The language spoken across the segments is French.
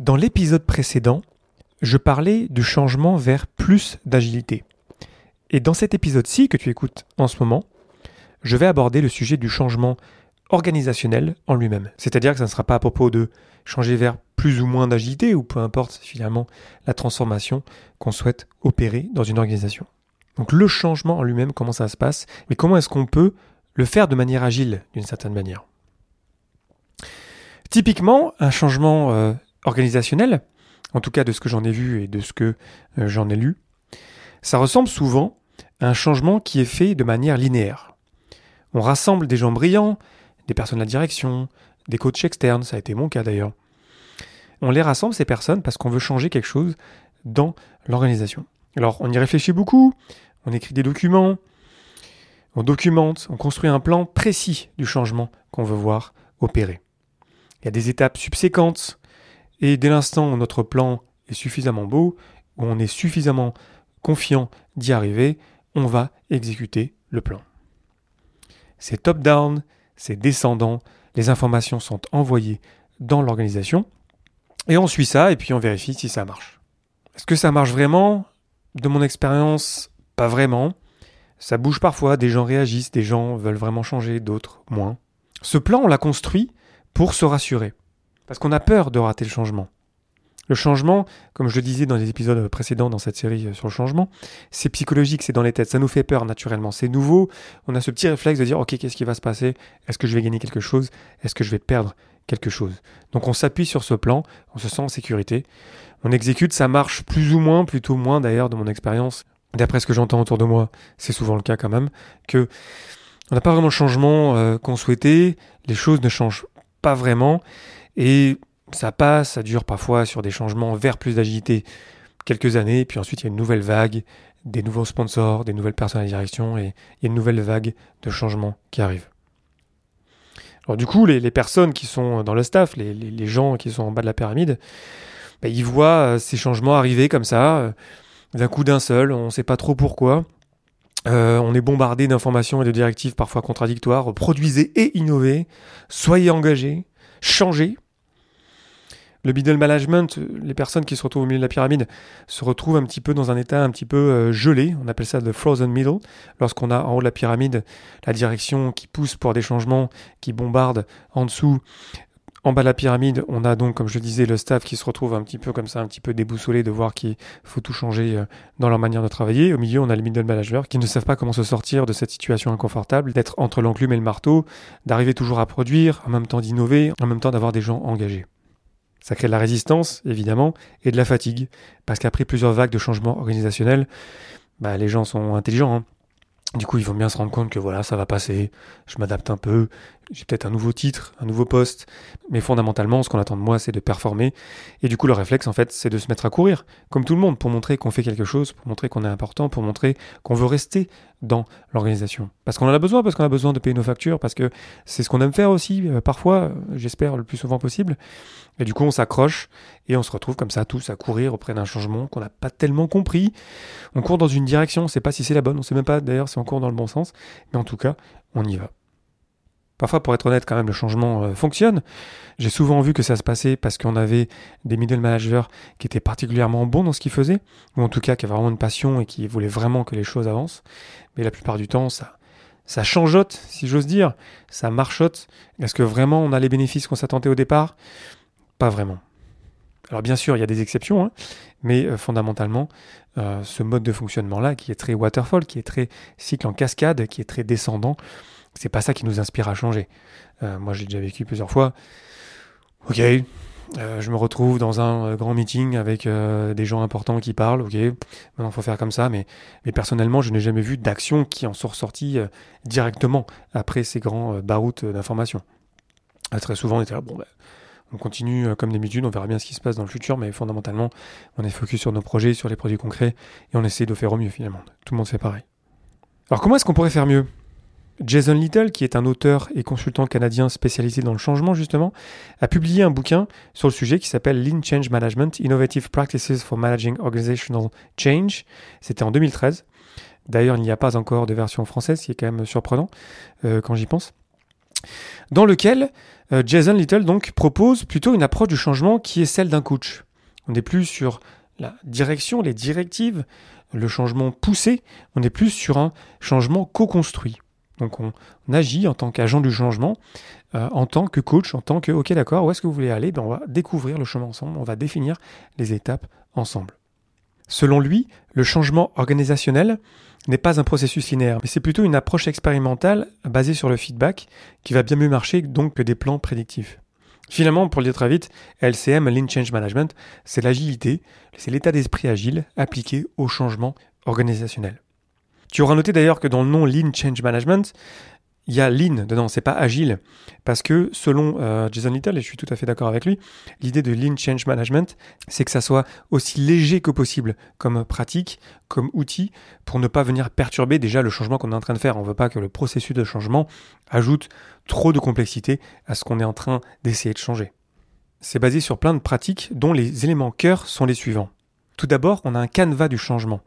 Dans l'épisode précédent, je parlais du changement vers plus d'agilité. Et dans cet épisode-ci que tu écoutes en ce moment, je vais aborder le sujet du changement organisationnel en lui-même. C'est-à-dire que ça ne sera pas à propos de changer vers plus ou moins d'agilité, ou peu importe finalement la transformation qu'on souhaite opérer dans une organisation. Donc le changement en lui-même, comment ça se passe, mais comment est-ce qu'on peut le faire de manière agile, d'une certaine manière. Typiquement, un changement organisationnel, en tout cas de ce que j'en ai vu et de ce que j'en ai lu, ça ressemble souvent à un changement qui est fait de manière linéaire. On rassemble des gens brillants, des personnes de la direction, des coachs externes, ça a été mon cas d'ailleurs. On les rassemble, ces personnes, parce qu'on veut changer quelque chose dans l'organisation. Alors, on y réfléchit beaucoup, on écrit des documents, on documente, on construit un plan précis du changement qu'on veut voir opérer. Il y a des étapes subséquentes, et dès l'instant où notre plan est suffisamment beau, où on est suffisamment confiant d'y arriver, on va exécuter le plan. C'est top-down, c'est descendant, les informations sont envoyées dans l'organisation, et on suit ça, et puis on vérifie si ça marche. Est-ce que ça marche vraiment ? De mon expérience, pas vraiment. Ça bouge parfois, des gens réagissent, des gens veulent vraiment changer, d'autres moins. Ce plan, on l'a construit pour se rassurer, parce qu'on a peur de rater le changement. Le changement, comme je le disais dans les épisodes précédents dans cette série sur le changement, c'est psychologique, c'est dans les têtes, ça nous fait peur naturellement, c'est nouveau, on a ce petit réflexe de dire « Ok, qu'est-ce qui va se passer ? Est-ce que je vais gagner quelque chose ? Est-ce que je vais perdre quelque chose ?» Donc on s'appuie sur ce plan, on se sent en sécurité, on exécute, ça marche plus ou moins, plutôt moins d'ailleurs de mon expérience. D'après ce que j'entends autour de moi, c'est souvent le cas quand même, que on n'a pas vraiment le changement qu'on souhaitait, les choses ne changent pas vraiment, et ça passe, ça dure parfois sur des changements vers plus d'agilité quelques années, puis ensuite il y a une nouvelle vague, des nouveaux sponsors, des nouvelles personnes à la direction, et il y a une nouvelle vague de changements qui arrive. Alors du coup, les personnes qui sont dans le staff, les gens qui sont en bas de la pyramide, bah, ils voient ces changements arriver comme ça, d'un coup d'un seul, on ne sait pas trop pourquoi. On est bombardé d'informations et de directives parfois contradictoires. Produisez et innovez, soyez engagés, changez. Le middle management, les personnes qui se retrouvent au milieu de la pyramide se retrouvent un petit peu dans un état un petit peu gelé. On appelle ça the frozen middle. Lorsqu'on a en haut de la pyramide la direction qui pousse pour des changements, qui bombarde en dessous. En bas de la pyramide, on a donc, comme je le disais, le staff qui se retrouve un petit peu comme ça, un petit peu déboussolé de voir qu'il faut tout changer dans leur manière de travailler. Au milieu, on a le middle manager qui ne savent pas comment se sortir de cette situation inconfortable, d'être entre l'enclume et le marteau, d'arriver toujours à produire, en même temps d'innover, en même temps d'avoir des gens engagés. Ça crée de la résistance, évidemment, et de la fatigue, parce qu'après plusieurs vagues de changements organisationnels, bah, les gens sont intelligents. Du coup, ils vont bien se rendre compte que voilà, ça va passer, je m'adapte un peu, j'ai peut-être un nouveau titre, un nouveau poste, mais fondamentalement, ce qu'on attend de moi, c'est de performer. Et du coup, le réflexe, en fait, c'est de se mettre à courir, comme tout le monde, pour montrer qu'on fait quelque chose, pour montrer qu'on est important, pour montrer qu'on veut rester dans l'organisation. Parce qu'on en a besoin, parce qu'on a besoin de payer nos factures, parce que c'est ce qu'on aime faire aussi, parfois, j'espère, le plus souvent possible. Et du coup, on s'accroche et on se retrouve comme ça, tous à courir auprès d'un changement qu'on n'a pas tellement compris. On court dans une direction, on ne sait pas si c'est la bonne, on ne sait même pas d'ailleurs si on court dans le bon sens, mais en tout cas, on y va. Parfois, pour être honnête, quand même, le changement fonctionne. J'ai souvent vu que ça se passait parce qu'on avait des middle managers qui étaient particulièrement bons dans ce qu'ils faisaient, ou en tout cas qui avaient vraiment une passion et qui voulaient vraiment que les choses avancent. Mais la plupart du temps, ça changeote, si j'ose dire, ça marchote. Est-ce que vraiment on a les bénéfices qu'on s'attendait au départ ? Pas vraiment. Alors bien sûr, il y a des exceptions, hein, mais fondamentalement, ce mode de fonctionnement-là, qui est très waterfall, qui est très cycle en cascade, qui est très descendant, c'est pas ça qui nous inspire à changer. Moi, j'ai déjà vécu plusieurs fois. Ok, je me retrouve dans un grand meeting avec des gens importants qui parlent. Ok, maintenant, il faut faire comme ça. Mais personnellement, je n'ai jamais vu d'action qui en soit ressortie directement après ces grands barouts d'informations. Très souvent, on était là, bon ben... On continue comme d'habitude, on verra bien ce qui se passe dans le futur, mais fondamentalement, on est focus sur nos projets, sur les produits concrets, et on essaie de faire au mieux finalement. Tout le monde fait pareil. Alors comment est-ce qu'on pourrait faire mieux ? Jason Little, qui est un auteur et consultant canadien spécialisé dans le changement justement, a publié un bouquin sur le sujet qui s'appelle Lean Change Management, Innovative Practices for Managing Organizational Change. C'était en 2013. D'ailleurs, il n'y a pas encore de version française, ce qui est quand même surprenant quand j'y pense. dans lequel Jason Little donc propose plutôt une approche du changement qui est celle d'un coach. On n'est plus sur la direction, les directives, le changement poussé, on est plus sur un changement co-construit. Donc on agit en tant qu'agent du changement, en tant que coach, en tant que « ok d'accord, où est-ce que vous voulez aller ?» On va découvrir le chemin ensemble, on va définir les étapes ensemble. Selon lui, le changement organisationnel n'est pas un processus linéaire, mais c'est plutôt une approche expérimentale basée sur le feedback qui va bien mieux marcher donc que des plans prédictifs. Finalement, pour le dire très vite, LCM, Lean Change Management, c'est l'agilité, c'est l'état d'esprit agile appliqué au changement organisationnel. Tu auras noté d'ailleurs que dans le nom Lean Change Management, il y a Lean dedans, c'est pas agile, parce que selon Jason Little, et je suis tout à fait d'accord avec lui, l'idée de Lean Change Management, c'est que ça soit aussi léger que possible comme pratique, comme outil, pour ne pas venir perturber déjà le changement qu'on est en train de faire. On ne veut pas que le processus de changement ajoute trop de complexité à ce qu'on est en train d'essayer de changer. C'est basé sur plein de pratiques dont les éléments cœur sont les suivants. Tout d'abord, on a un canevas du changement.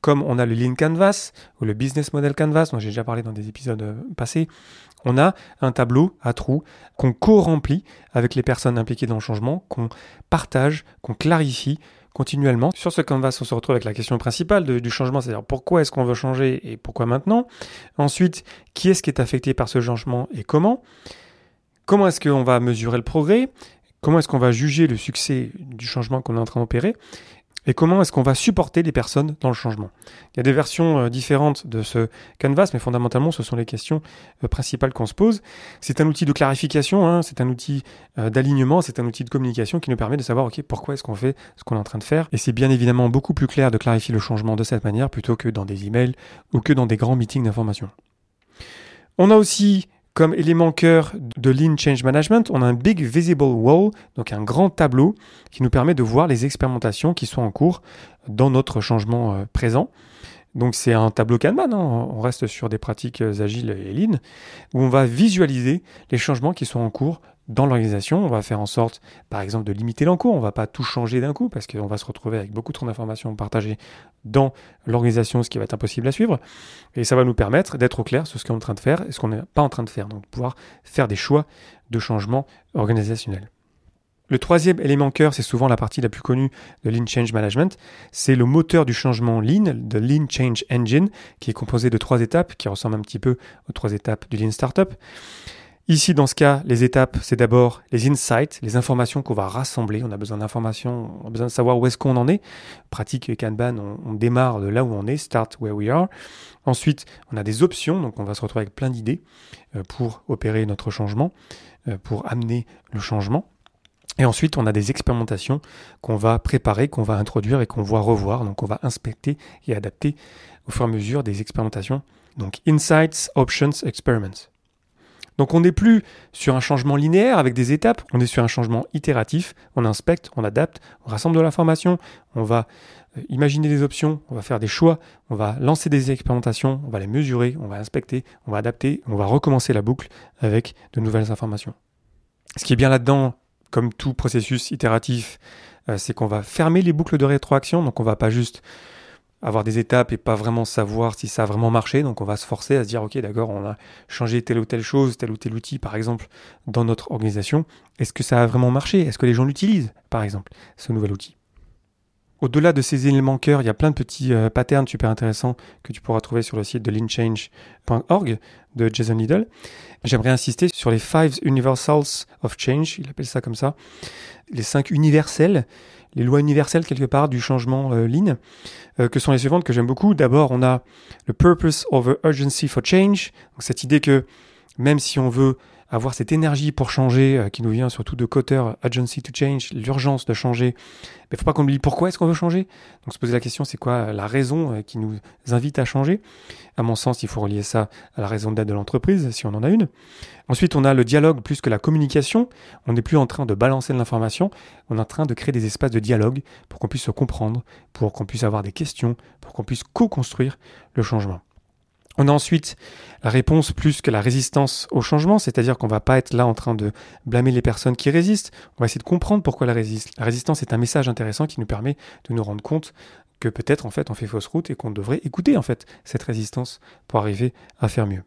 Comme on a le Lean Canvas ou le Business Model Canvas, dont j'ai déjà parlé dans des épisodes passés, on a un tableau à trous qu'on co-remplit avec les personnes impliquées dans le changement, qu'on partage, qu'on clarifie continuellement. Sur ce canvas, on se retrouve avec la question principale du changement, c'est-à-dire pourquoi est-ce qu'on veut changer et pourquoi maintenant. Ensuite, qui est-ce qui est affecté par ce changement et comment ? Comment est-ce qu'on va mesurer le progrès ? Comment est-ce qu'on va juger le succès du changement qu'on est en train d'opérer ? Et comment est-ce qu'on va supporter les personnes dans le changement ? Il y a des versions différentes de ce canvas, mais fondamentalement, ce sont les questions principales qu'on se pose. C'est un outil de clarification, c'est un outil d'alignement, c'est un outil de communication qui nous permet de savoir pourquoi est-ce qu'on fait ce qu'on est en train de faire. Et c'est bien évidemment beaucoup plus clair de clarifier le changement de cette manière plutôt que dans des emails ou que dans des grands meetings d'information. On a aussi, comme élément cœur de Lean Change Management, on a un Big Visible Wall, donc un grand tableau qui nous permet de voir les expérimentations qui sont en cours dans notre changement présent. Donc c'est un tableau Kanban, on reste sur des pratiques agiles et lean, où on va visualiser les changements qui sont en cours dans l'organisation. On va faire en sorte, par exemple, de limiter l'encours. On ne va pas tout changer d'un coup parce qu'on va se retrouver avec beaucoup trop d'informations partagées dans l'organisation, ce qui va être impossible à suivre. Et ça va nous permettre d'être au clair sur ce qu'on est en train de faire et ce qu'on n'est pas en train de faire. Donc pouvoir faire des choix de changement organisationnel. Le troisième élément cœur, c'est souvent la partie la plus connue de Lean Change Management, c'est le moteur du changement Lean, le Lean Change Engine, qui est composé de 3 étapes, qui ressemble un petit peu aux 3 étapes du Lean Startup. Ici, dans ce cas, les étapes, c'est d'abord les insights, les informations qu'on va rassembler. On a besoin d'informations, on a besoin de savoir où est-ce qu'on en est. Pratique Kanban, on démarre de là où on est, start where we are. Ensuite, on a des options, donc on va se retrouver avec plein d'idées pour opérer notre changement, pour amener le changement. Et ensuite, on a des expérimentations qu'on va préparer, qu'on va introduire et qu'on va revoir. Donc, on va inspecter et adapter au fur et à mesure des expérimentations. Donc, insights, options, experiments. Donc, on n'est plus sur un changement linéaire avec des étapes. On est sur un changement itératif. On inspecte, on adapte, on rassemble de l'information. On va imaginer des options, on va faire des choix, on va lancer des expérimentations, on va les mesurer, on va inspecter, on va adapter, on va recommencer la boucle avec de nouvelles informations. Ce qui est bien là-dedans, comme tout processus itératif, c'est qu'on va fermer les boucles de rétroaction. Donc, on ne va pas juste avoir des étapes et pas vraiment savoir si ça a vraiment marché. Donc, on va se forcer à se dire, ok, d'accord, on a changé telle ou telle chose, tel ou tel outil, par exemple, dans notre organisation. Est-ce que ça a vraiment marché ? Est-ce que les gens l'utilisent, par exemple, ce nouvel outil ? Au-delà de ces éléments cœur, il y a plein de petits patterns super intéressants que tu pourras trouver sur le site de leanchange.org de Jason Little. J'aimerais insister sur les 5 universals of change, il appelle ça comme ça, les 5 universels, les lois universelles quelque part du changement lean, que sont les suivantes que j'aime beaucoup. D'abord, on a le purpose over urgency for change, donc cette idée que même si on veut avoir cette énergie pour changer, qui nous vient surtout de Cotter, urgency to change, l'urgence de changer, il ne faut pas qu'on oublie pourquoi est-ce qu'on veut changer. Donc se poser la question, c'est quoi la raison qui nous invite à changer ? À mon sens, il faut relier ça à la raison d'être de l'entreprise, si on en a une. Ensuite, on a le dialogue plus que la communication. On n'est plus en train de balancer de l'information, on est en train de créer des espaces de dialogue pour qu'on puisse se comprendre, pour qu'on puisse avoir des questions, pour qu'on puisse co-construire le changement. On a ensuite la réponse plus que la résistance au changement, c'est-à-dire qu'on ne va pas être là en train de blâmer les personnes qui résistent, on va essayer de comprendre pourquoi elles résistent. La résistance est un message intéressant qui nous permet de nous rendre compte que peut-être en fait on fait fausse route et qu'on devrait écouter en fait cette résistance pour arriver à faire mieux.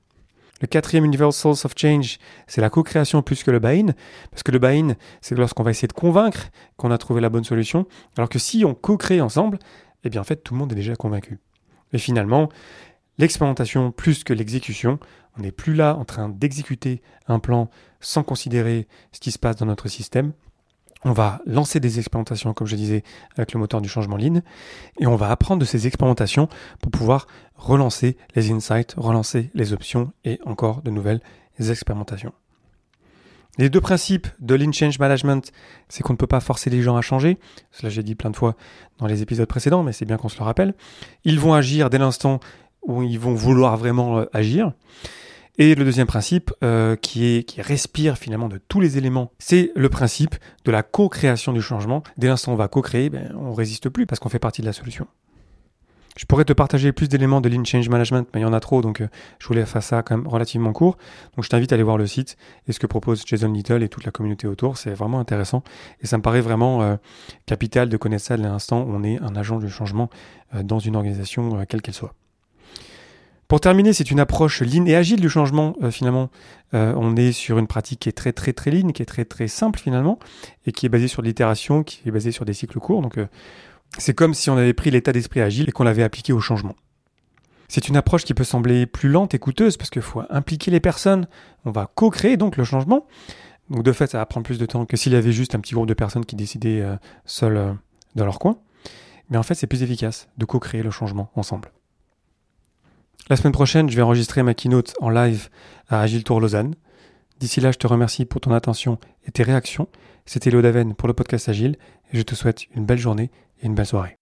Le quatrième Universal of Change, c'est la co-création plus que le buy-in, parce que le buy-in, c'est lorsqu'on va essayer de convaincre qu'on a trouvé la bonne solution, alors que si on co-crée ensemble, eh bien en fait, tout le monde est déjà convaincu. Et finalement, l'expérimentation plus que l'exécution, on n'est plus là en train d'exécuter un plan sans considérer ce qui se passe dans notre système. On va lancer des expérimentations, comme je disais, avec le moteur du changement Lean, et on va apprendre de ces expérimentations pour pouvoir relancer les insights, relancer les options et encore de nouvelles expérimentations. Les deux principes de Lean Change Management, c'est qu'on ne peut pas forcer les gens à changer. Cela, j'ai dit plein de fois dans les épisodes précédents, mais c'est bien qu'on se le rappelle. Ils vont agir dès l'instant où ils vont vouloir vraiment agir. Et le deuxième principe qui respire finalement de tous les éléments, c'est le principe de la co-création du changement. Dès l'instant où on va co-créer, on ne résiste plus parce qu'on fait partie de la solution. Je pourrais te partager plus d'éléments de Lean Change Management, mais il y en a trop, donc je voulais faire ça quand même relativement court. Donc je t'invite à aller voir le site et ce que propose Jason Little et toute la communauté autour, c'est vraiment intéressant. Et ça me paraît vraiment capital de connaître ça dès l'instant où on est un agent de changement dans une organisation, quelle qu'elle soit. Pour terminer, c'est une approche lean et agile du changement, finalement. On est sur une pratique qui est très, très, très lean, qui est très, très simple, finalement, et qui est basée sur de l'itération, qui est basée sur des cycles courts. Donc, c'est comme si on avait pris l'état d'esprit agile et qu'on l'avait appliqué au changement. C'est une approche qui peut sembler plus lente et coûteuse, parce qu'il faut impliquer les personnes. On va co-créer, donc, le changement. Donc, de fait, ça va prendre plus de temps que s'il y avait juste un petit groupe de personnes qui décidaient seules dans leur coin. Mais en fait, c'est plus efficace de co-créer le changement ensemble. La semaine prochaine, je vais enregistrer ma keynote en live à Agile Tour Lausanne. D'ici là, je te remercie pour ton attention et tes réactions. C'était Léo Daven pour le podcast Agile et je te souhaite une belle journée et une belle soirée.